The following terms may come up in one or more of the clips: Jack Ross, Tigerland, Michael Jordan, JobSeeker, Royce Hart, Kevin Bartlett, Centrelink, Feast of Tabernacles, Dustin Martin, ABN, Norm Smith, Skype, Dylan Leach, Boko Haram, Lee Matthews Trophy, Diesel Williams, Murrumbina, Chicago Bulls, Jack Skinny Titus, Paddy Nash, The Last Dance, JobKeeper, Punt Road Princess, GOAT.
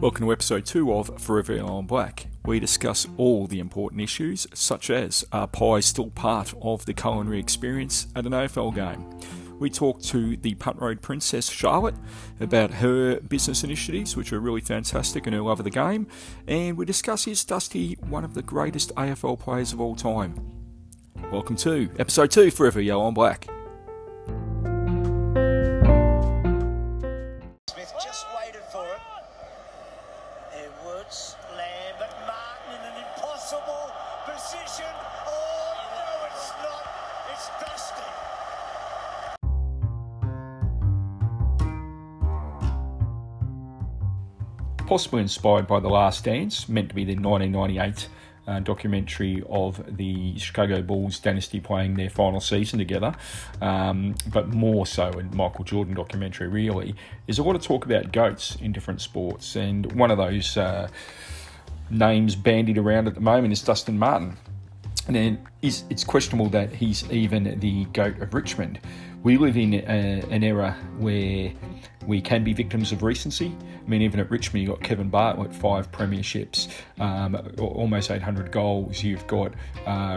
Welcome to episode 2 of Forever Yellow and Black. We discuss all the important issues, such as, are pies still part of the culinary experience at an AFL game? We talk to the Punt Road Princess, Charlotte, about her business initiatives, which are really fantastic, and her love of the game. And we discuss, is Dusty one of the greatest AFL players of all time? Welcome to episode 2, Forever Yellow and Black. Possibly inspired by The Last Dance, meant to be the 1998 documentary of the Chicago Bulls dynasty playing their final season together, but more so in Michael Jordan documentary, really. There's a lot of talk about GOATs in different sports, and one of those names bandied around at the moment is Dustin Martin. And then it's questionable that he's even the GOAT of Richmond. We live in an era where we can be victims of recency. I mean, even at Richmond, you've got Kevin Bartlett, 5 premierships, almost 800 goals. You've got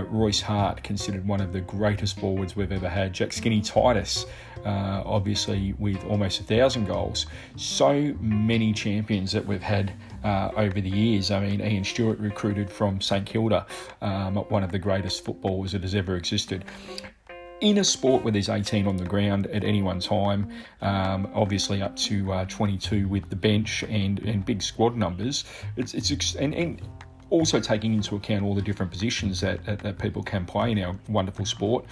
Royce Hart, considered one of the greatest forwards we've ever had. Jack Skinny Titus, obviously, with almost 1,000 goals. So many champions that we've had over the years. I mean, Ian Stewart, recruited from St Kilda, one of the greatest footballers that has ever existed. In a sport where there's 18 on the ground at any one time, obviously up to 22 with the bench and big squad numbers, and also taking into account all the different positions that people can play in our wonderful sport,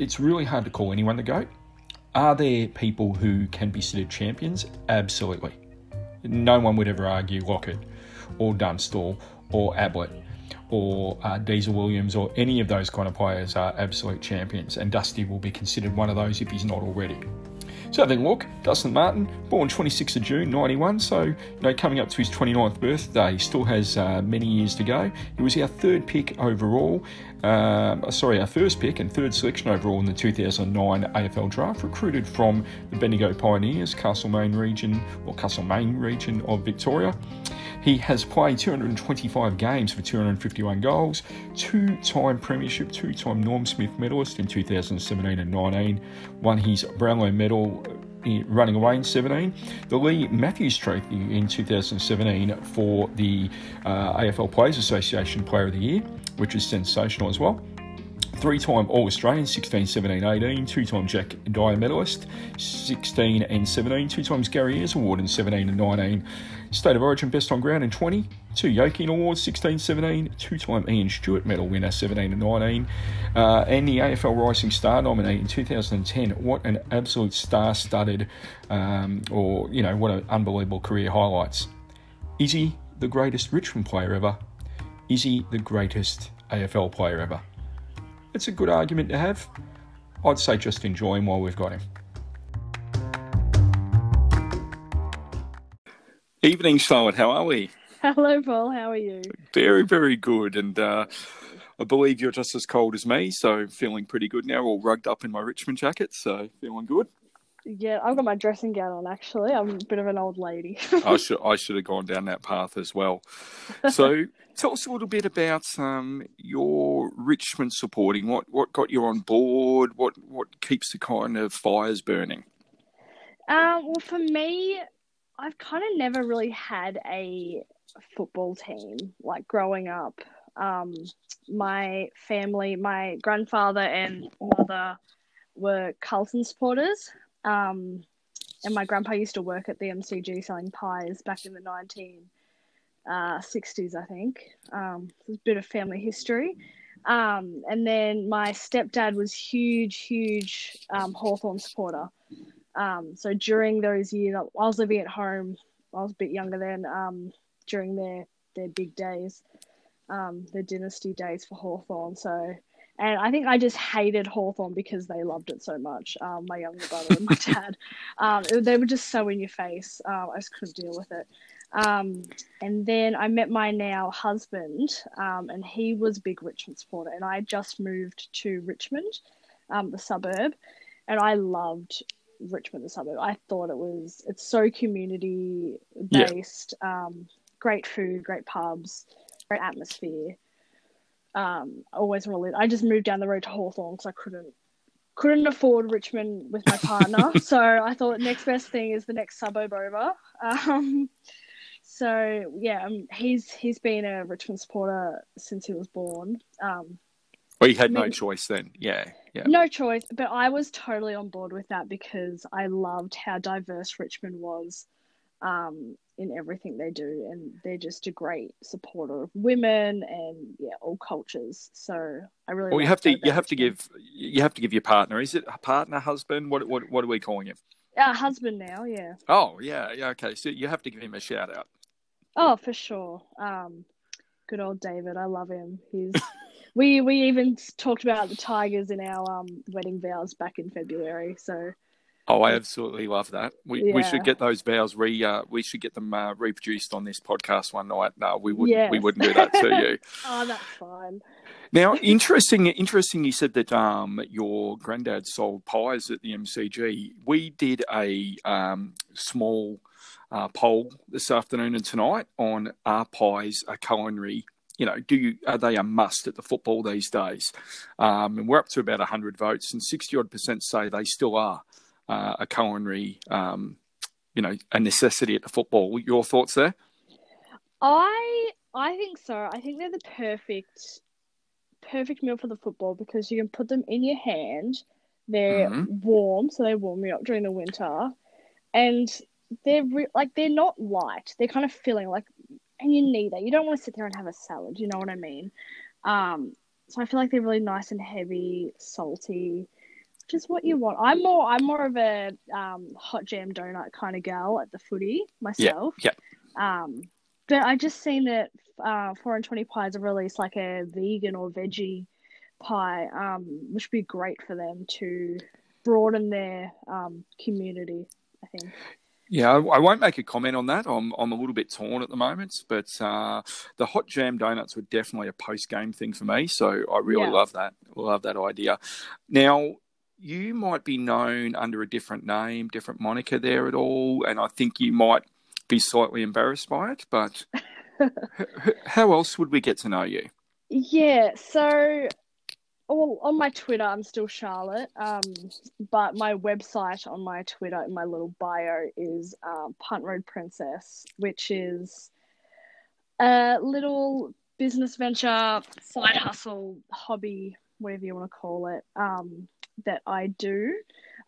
it's really hard to call anyone the GOAT. Are there people who can be considered champions? Absolutely. No one would ever argue Lockett or Dunstall or Ablett or Diesel Williams or any of those kind of players are absolute champions, and Dusty will be considered one of those if he's not already. So having a look, Dustin Martin, born 26th of June, 91, so coming up to his 29th birthday, still has many years to go. He was our third pick overall, our first pick and third selection overall in the 2009 AFL Draft, recruited from the Bendigo Pioneers, Castlemaine region of Victoria. He has played 225 games for 251 goals, 2-time premiership, 2-time Norm Smith medalist in 2017 and 19, won his Brownlow Medal running away in 17, the Lee Matthews Trophy in 2017 for the AFL Players Association Player of the Year, which is sensational as well. 3-time All-Australian, 16, 17, 18, 2-time Jack Dyer medalist, 16 and 17, 2 times Gary Ayers award in 17 and 19, State of Origin best on ground in 20, 2 Yoking awards, 16, 17, 2-time Ian Stewart medal winner, 17 and 19, and the AFL Rising Star nominee in 2010. What an absolute star-studded, what an unbelievable career highlights. Is he the greatest Richmond player ever? Is he the greatest AFL player ever? It's a good argument to have. I'd say just enjoy him while we've got him. Evening, Charlotte. How are we? Hello, Paul. How are you? Very, very good. And I believe you're just as cold as me, so feeling pretty good now. All rugged up in my Richmond jacket, so feeling good. Yeah, I've got my dressing gown on, actually. I'm a bit of an old lady. I should have gone down that path as well. So tell us a little bit about your Richmond supporting. What got you on board? What keeps the kind of fires burning? Well, for me, I've kind of never really had a football team. Like, growing up, my family, my grandfather and mother were Carlton supporters. And my grandpa used to work at the MCG selling pies back in the 1960s, I think. It was a bit of family history. And then my stepdad was huge Hawthorn supporter. So during those years, I was living at home. I was a bit younger then, during their big days, their dynasty days for Hawthorn. And I think I just hated Hawthorn because they loved it so much, my younger brother and my dad. They were just so in your face. I just couldn't deal with it. And then I met my now husband, and he was a big Richmond supporter. And I just moved to Richmond, the suburb, and I loved Richmond, the suburb. I thought it's so community based, great food, great pubs, great atmosphere. Always religious. I just moved down the road to Hawthorn because I couldn't afford Richmond with my partner. So I thought next best thing is the next suburb over. So yeah, he's been a Richmond supporter since he was born. Well, you had no choice then. Yeah. No choice, but I was totally on board with that because I loved how diverse Richmond was in everything they do, and they're just a great supporter of women and all cultures. So I really you have to give your partner. Is it a partner, husband? What are we calling him? Husband now, yeah. Oh yeah, okay. So you have to give him a shout out. Oh, for sure. Good old David, I love him. He's we even talked about the Tigers in our wedding vows back in February. So. Oh, I absolutely love that. We should get those vows we should get them reproduced on this podcast one night. No, we wouldn't do that to you. Oh, that's fine. Now, interesting. You said that your granddad sold pies at the MCG. We did a small poll this afternoon and tonight on are pies a culinary. Are they a must at the football these days? And we're up to about 100 votes, and 60-odd% say they still are. A culinary, a necessity at the football. Your thoughts there? I think so. I think they're the perfect meal for the football because you can put them in your hand. They're warm, so they warm you up during the winter, and they're they're not light. They're kind of filling, and you need that. You don't want to sit there and have a salad. You know what I mean? So I feel like they're really nice and heavy, salty. Just what you want. I'm more of a hot jam donut kind of gal at the footy myself. Yeah. But I just seen that 420 Pies have released a vegan or veggie pie, which would be great for them to broaden their community, I think. Yeah, I won't make a comment on that. I'm a little bit torn at the moment, but the hot jam donuts were definitely a post-game thing for me, so I really love that. Love that idea. Now, you might be known under a different name, different moniker there at all, and I think you might be slightly embarrassed by it, but how else would we get to know you? Yeah, so on my Twitter, I'm still Charlotte, but my website on my Twitter, in my little bio, is Punt Road Princess, which is a little business venture, side hustle, hobby, whatever you want to call it, that I do.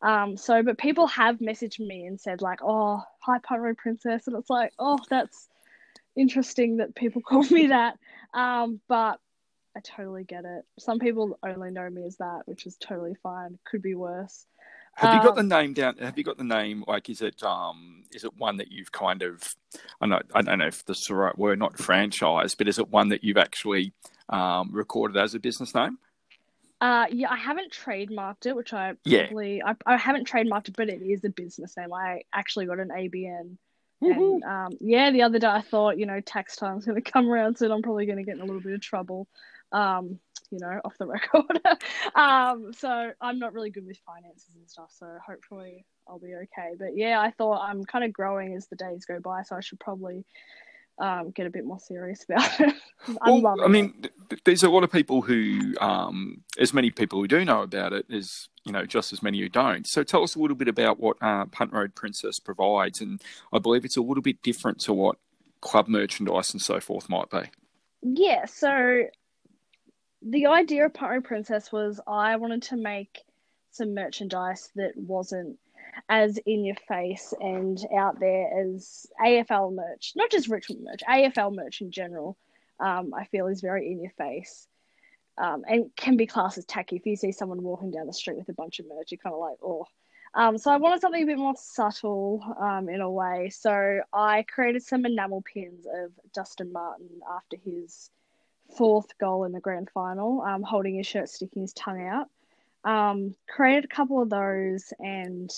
But people have messaged me and said oh, hi Punt Road Princess. And it's oh, that's interesting that people call me that. But I totally get it. Some people only know me as that, which is totally fine. Could be worse. Have you got the name down? Have you got the name? Is it one that you've I don't know if that's the right word, not franchise, but is it one that you've actually recorded as a business name? I haven't trademarked it, which I haven't trademarked it, but it is a business name. I actually got an ABN. Mm-hmm. And, the other day I thought, tax time's going to come around soon. I'm probably going to get in a little bit of trouble, off the record. So I'm not really good with finances and stuff, so hopefully I'll be okay. But yeah, I thought I'm kind of growing as the days go by, so I should probably get a bit more serious about it. There's a lot of people who, as many people who do know about it as, just as many who don't. So tell us a little bit about what Punt Road Princess provides. And I believe it's a little bit different to what club merchandise and so forth might be. Yeah. So the idea of Punt Road Princess was I wanted to make some merchandise that wasn't as in your face and out there as AFL merch, not just Richmond merch, AFL merch in general, I feel is very in your face and can be classed as tacky. If you see someone walking down the street with a bunch of merch, you're kind of oh. So I wanted something a bit more subtle in a way. So I created some enamel pins of Dustin Martin after his fourth goal in the grand final, holding his shirt, sticking his tongue out. Created a couple of those and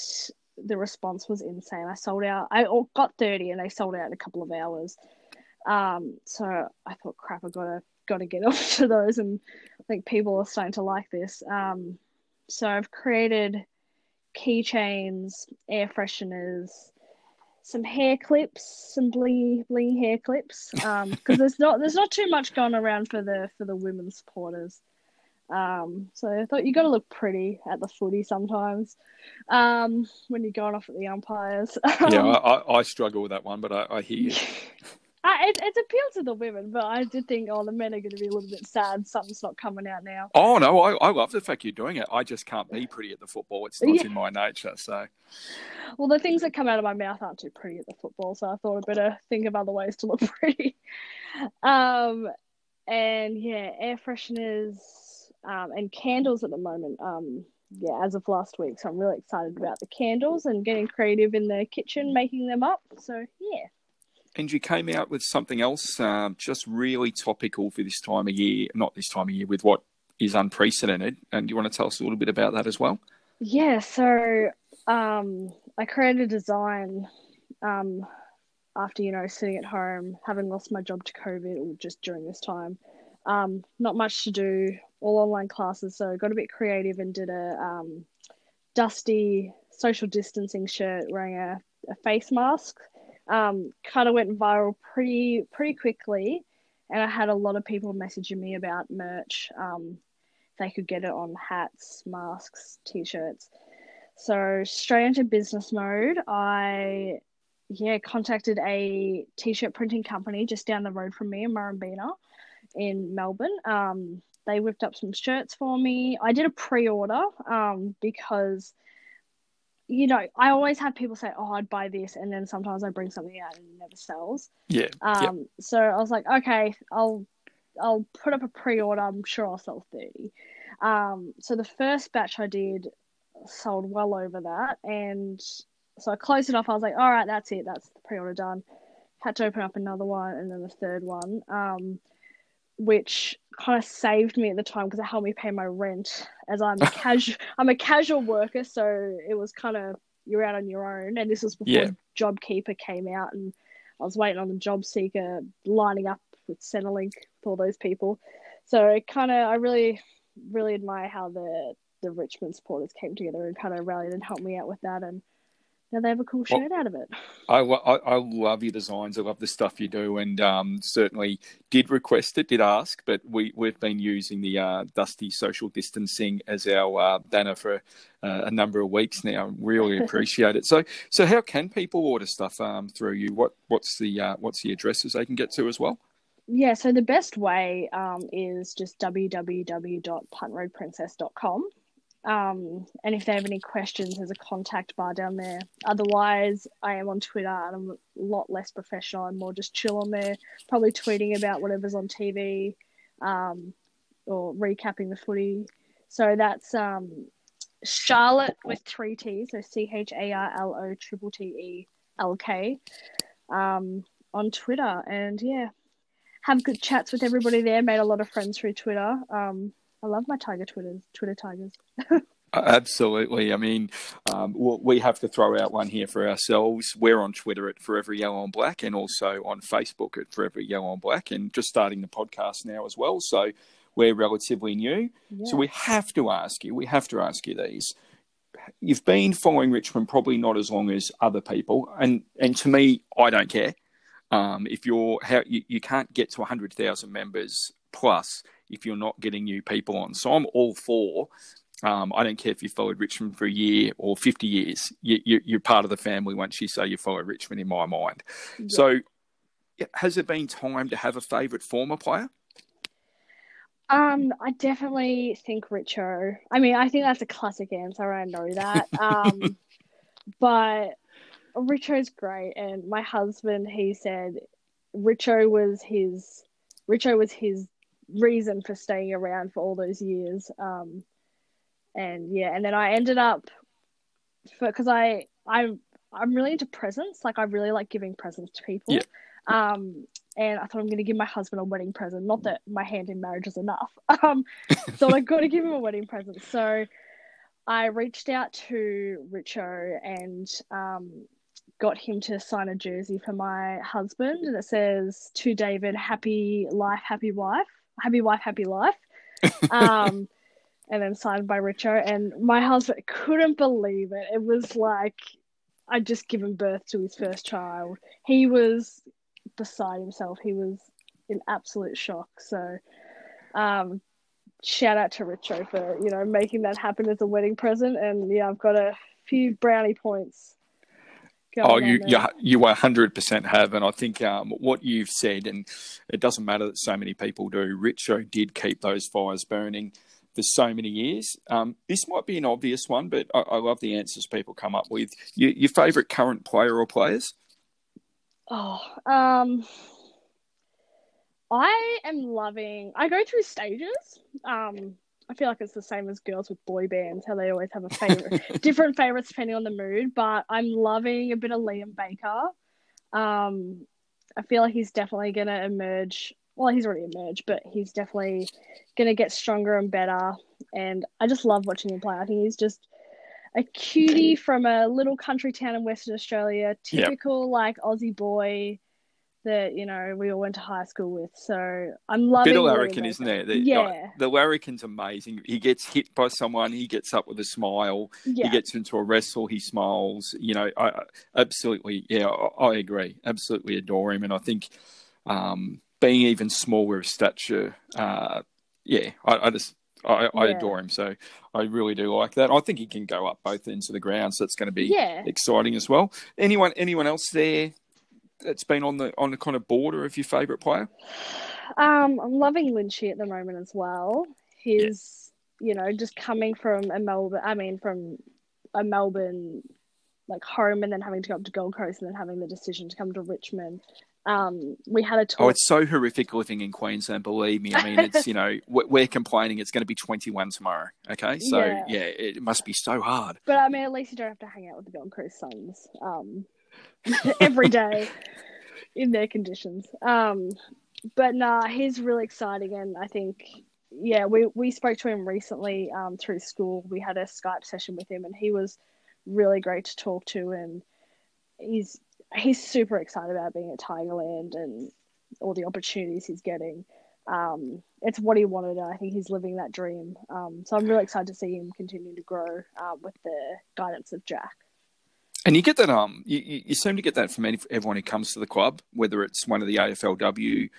the response was insane. I sold out. I got 30 and they sold out in a couple of hours. So I thought, crap, I've got to get off to those, and I think people are starting to like this. So I've created keychains, air fresheners, some hair clips, some bling hair clips, because there's not too much going around for the women supporters. So I thought you got to look pretty at the footy sometimes when you're going off at the umpires. Yeah, I struggle with that one, but I hear you. It's appealed to the women, but I did think, the men are going to be a little bit sad. Something's not coming out now. Oh, no, I love the fact you're doing it. I just can't be pretty at the football. It's not in my nature, so. Well, the things that come out of my mouth aren't too pretty at the football, so I thought I'd better think of other ways to look pretty. And, yeah, air fresheners and candles at the moment, as of last week. So I'm really excited about the candles and getting creative in the kitchen, making them up. So, yeah. And you came out with something else, just really topical for this time of year, not this time of year, with what is unprecedented. And you want to tell us a little bit about that as well? Yeah, so I created a design after, sitting at home, having lost my job to COVID, or just during this time. Not much to do, all online classes. So I got a bit creative and did a dusty social distancing shirt wearing a face mask. Kind of went viral pretty quickly, and I had a lot of people messaging me about merch. They could get it on hats, masks, t-shirts. So straight into business mode, I contacted a t-shirt printing company just down the road from me in Murrumbina in Melbourne. They whipped up some shirts for me. I did a pre-order because I always have people say, I'd buy this, and then sometimes I bring something out and it never sells. Yeah. So I was like, okay, I'll put up a pre-order. I'm sure I'll sell 30. So the first batch I did sold well over that, and so I closed it off. I was like, all right, that's it. That's the pre-order done. Had to open up another one and then the third one, which kind of saved me at the time because it helped me pay my rent, as I'm a casual worker, so it was kind of, you're out on your own, and this was before JobKeeper came out, and I was waiting on the JobSeeker, lining up with Centrelink with all those people. So it kind of, I really, really admire how the Richmond supporters came together and kind of rallied and helped me out with that, and now they have a cool shirt out of it. I love your designs. I love the stuff you do, and certainly did request it, did ask, but we've been using the Dusty Social Distancing as our banner for a number of weeks now. Really appreciate it. So how can people order stuff through you? What's the addresses they can get to as well? Yeah, so the best way is just www.puntroadprincess.com. And if they have any questions, there's a contact bar down there. Otherwise, I am on Twitter, and I'm a lot less professional. I'm more just chill on there, probably tweeting about whatever's on TV or recapping the footy. So that's Charlotte with 3 T's, so CharloTTELK on Twitter. And, have good chats with everybody there. Made a lot of friends through Twitter. I love my Twitter Tigers. Absolutely. I mean, we have to throw out one here for ourselves. We're on Twitter at Forever Yellow and Black, and also on Facebook at Forever Yellow and Black, and just starting the podcast now as well. So we're relatively new. Yeah. So we have to ask you these. You've been following Richmond probably not as long as other people. And to me, I don't care. You can't get to 100,000 members plus if you're not getting new people on. So I'm all for, I don't care if you followed Richmond for a year or 50 years, you're part of the family once you say you follow Richmond, in my mind. Yeah. So has there been time to have a favourite former player? I definitely think Richo. I mean, I think that's a classic answer. I know that. But Richo's great. And my husband, he said Richo was his reason for staying around for all those years, and then I ended up, because I'm really into presents. Like, I really like giving presents to people, and I thought, I'm going to give my husband a wedding present. Not that my hand in marriage is enough, so I got to give him a wedding present. So I reached out to Richo and got him to sign a jersey for my husband, and it says, "To David, happy life, happy wife." Happy wife, happy life. and then signed by Richo, and my husband couldn't believe it. It was like I'd just given birth to his first child. He was beside himself. He was in absolute shock. So shout out to Richo for, you know, making that happen as a wedding present. And, yeah, I've got a few brownie points. Oh, you 100% have, and I think what you've said, and it doesn't matter that so many people do, Richo did keep those fires burning for so many years. This might be an obvious one, but I love the answers people come up with. Your favourite current player or players? Oh, I am loving... I go through stages. I feel like it's the same as girls with boy bands, how they always have a favorite, different favorites depending on the mood. But I'm loving a bit of Liam Baker. I feel like he's definitely going to emerge. Well, he's already emerged, but he's definitely going to get stronger and better. And I just love watching him play. I think he's just a cutie from a little country town in Western Australia, typical like Aussie boy that, you know, we all went to high school with. So I'm loving it. A bit of larrikin, isn't it? The larrikin's amazing. He gets hit by someone, he gets up with a smile, he gets into a wrestle, he smiles. You know, I agree. Absolutely adore him. And I think being even smaller of stature, I adore him. So I really do like that. I think he can go up both ends of the ground, so it's going to be exciting as well. Anyone else there that's been on the kind of border of your favourite player? I'm loving Lynchy at the moment as well. He's, you know, just coming from a Melbourne, like, home, and then having to go up to Gold Coast, and then having the decision to come to Richmond. We had a talk. Oh, it's so horrific living in Queensland, believe me. I mean, it's, you know, we're complaining it's going to be 21 tomorrow, okay? So, it must be so hard. But, I mean, at least you don't have to hang out with the Gold Coast Suns, every day in their conditions. But nah, he's really exciting, and I think we spoke to him recently through school. We had a Skype session with him, and he was really great to talk to, and he's super excited about being at Tigerland and all the opportunities he's getting. It's what he wanted, and I think he's living that dream. So I'm really excited to see him continue to grow with the guidance of Jack. And you get that. You seem to get that from everyone who comes to the club, whether it's one of the AFLW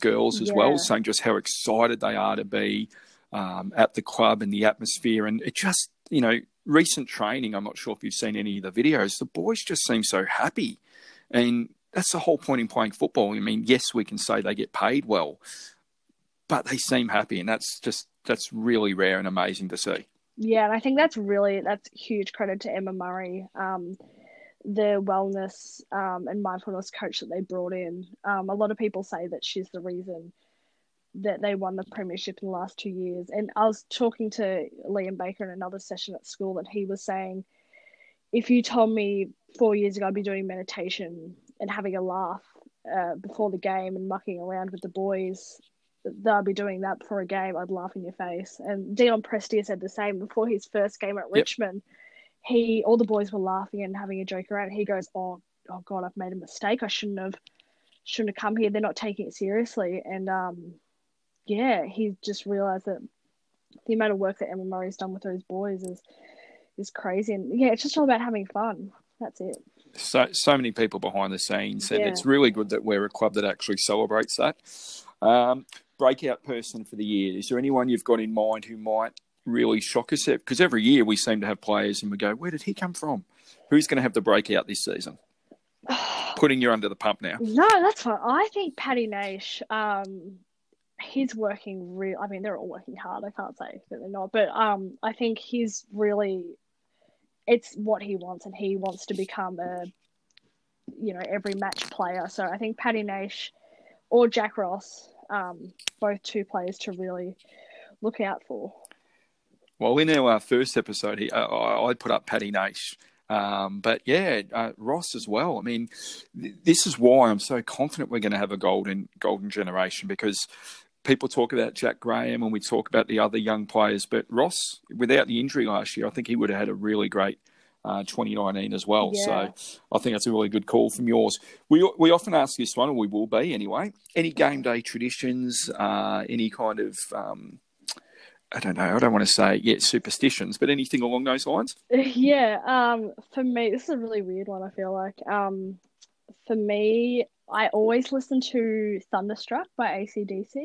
girls as well, saying just how excited they are to be at the club and the atmosphere. And it just, you know, recent training, I'm not sure if you've seen any of the videos, the boys just seem so happy. And that's the whole point in playing football. I mean, yes, we can say they get paid well, but they seem happy. And that's really rare and amazing to see. Yeah, and I think that's huge credit to Emma Murray, the wellness and mindfulness coach that they brought in. A lot of people say that she's the reason that they won the premiership in the last 2 years. And I was talking to Liam Baker in another session at school, and he was saying, if you told me 4 years ago I'd be doing meditation and having a laugh before the game and mucking around with the boys, they'll be doing that before a game, I'd laugh in your face. And Dion Prestia said the same before his first game at Richmond. All the boys were laughing and having a joke around. He goes, oh God, I've made a mistake. I shouldn't have come here. They're not taking it seriously. And he just realised that the amount of work that Emma Murray's done with those boys is crazy. And it's just all about having fun. That's it. So many people behind the scenes, and it's really good that we're a club that actually celebrates that. Breakout person for the year. Is there anyone you've got in mind who might really shock us? Because every year we seem to have players and we go, where did he come from? Who's going to have the breakout this season? Putting you under the pump now. No, that's fine. I think Paddy Nash, he's working real. I mean, they're all working hard. I can't say that they're not. But I think he's really, it's what he wants, and he wants to become a, you know, every match player. So I think Paddy Nash or Jack Ross, both two players to really look out for. Well, in our first episode, I put up Paddy Nash, but Ross as well. I mean, this is why I'm so confident we're going to have a golden generation, because people talk about Jack Graham and we talk about the other young players, but Ross, without the injury last year, I think he would have had a really great 2019 as well. Yeah. So I think that's a really good call from yours. We often ask this one, or we will be anyway, any game day traditions, any kind of I don't know, I don't want to say, superstitions, but anything along those lines? Yeah, for me, this is a really weird one, I feel like. For me, I always listen to Thunderstruck by AC/DC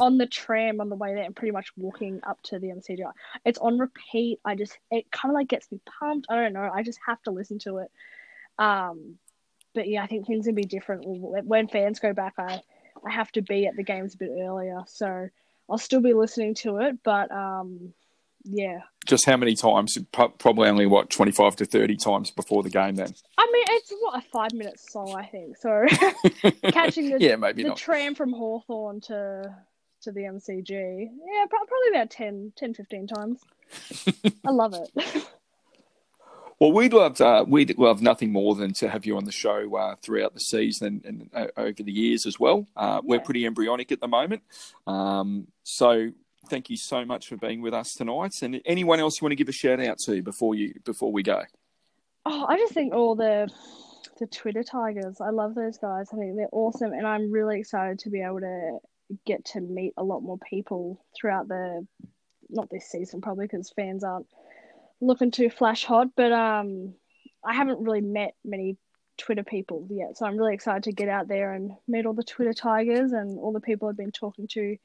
on the tram on the way there and pretty much walking up to the MCG. It's on repeat. It kind of like gets me pumped. I don't know. I just have to listen to it. But yeah, I think things can be different. When fans go back, I have to be at the games a bit earlier. So I'll still be listening to it, but yeah. Just how many times? Probably only, 25 to 30 times before the game then? I mean, it's, a 5-minute song, I think. So catching the, the tram from Hawthorn to the MCG, yeah, probably about 10, 15 times. I love it. Well, we'd love nothing more than to have you on the show throughout the season and over the years as well. We're pretty embryonic at the moment. So thank you so much for being with us tonight. And anyone else you want to give a shout out to before we go? Oh, I just think all the Twitter Tigers. I love those guys. I think they're awesome. And I'm really excited to be able to get to meet a lot more people throughout not this season probably because fans aren't looking too flash hot, but I haven't really met many Twitter people yet, so I'm really excited to get out there and meet all the Twitter Tigers and all the people I've been talking to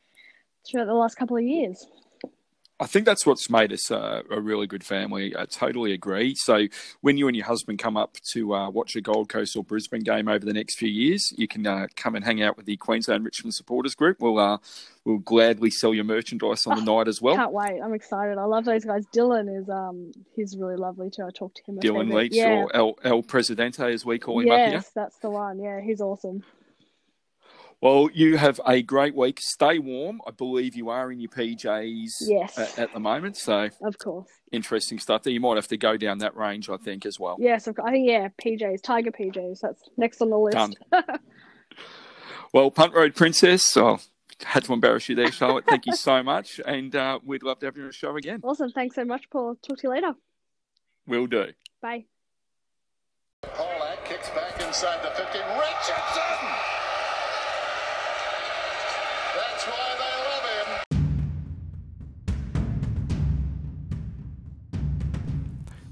throughout the last couple of years. I think that's what's made us a really good family. I totally agree. So when you and your husband come up to watch a Gold Coast or Brisbane game over the next few years, you can come and hang out with the Queensland Richmond Supporters Group. We'll gladly sell your merchandise on the night as well. Can't wait. I'm excited. I love those guys. Dylan is he's really lovely too. I talked to him. Dylan Leach or El Presidente as we call him up here. Yes, that's the one. Yeah, he's awesome. Well, you have a great week. Stay warm. I believe you are in your PJs at the moment. So, of course. Interesting stuff there. You might have to go down that range, I think, as well. Yes, I think, PJs, Tiger PJs. That's next on the list. Done. Well, Punt Road Princess, I had to embarrass you there, Charlotte. Thank you so much. And we'd love to have you on the show again. Awesome. Thanks so much, Paul. Talk to you later. Will do. Bye. Polak kicks back inside the 50. Richardson! That's why they love him.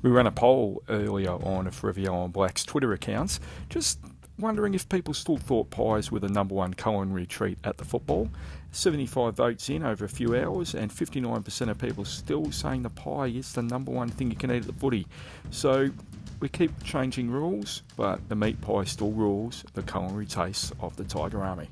We ran a poll earlier on of Revio and Black's Twitter accounts, just wondering if people still thought pies were the number one culinary treat at the football. 75 votes in over a few hours, and 59% of people still saying the pie is the number one thing you can eat at the footy. So we keep changing rules, but the meat pie still rules the culinary tastes of the Tiger Army.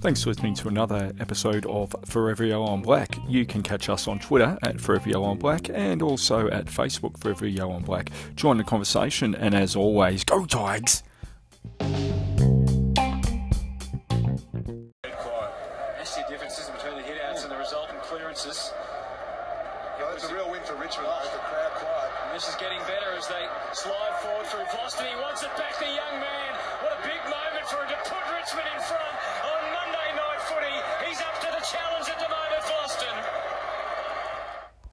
Thanks for listening to another episode of Forever Yellow on Black. You can catch us on Twitter at Forever Yellow on Black and also at Facebook Forever Yellow on Black. Join the conversation and as always, go Tigers! That's the differences between the hit-outs and the resultant clearances. Yeah, it's a real win for Richmond. Oh, the crowd quiet. And this is getting better as they slide forward through velocity. He wants it back, the young man. What a big moment for him to put Richmond in front. He's up to the challenge at the moment for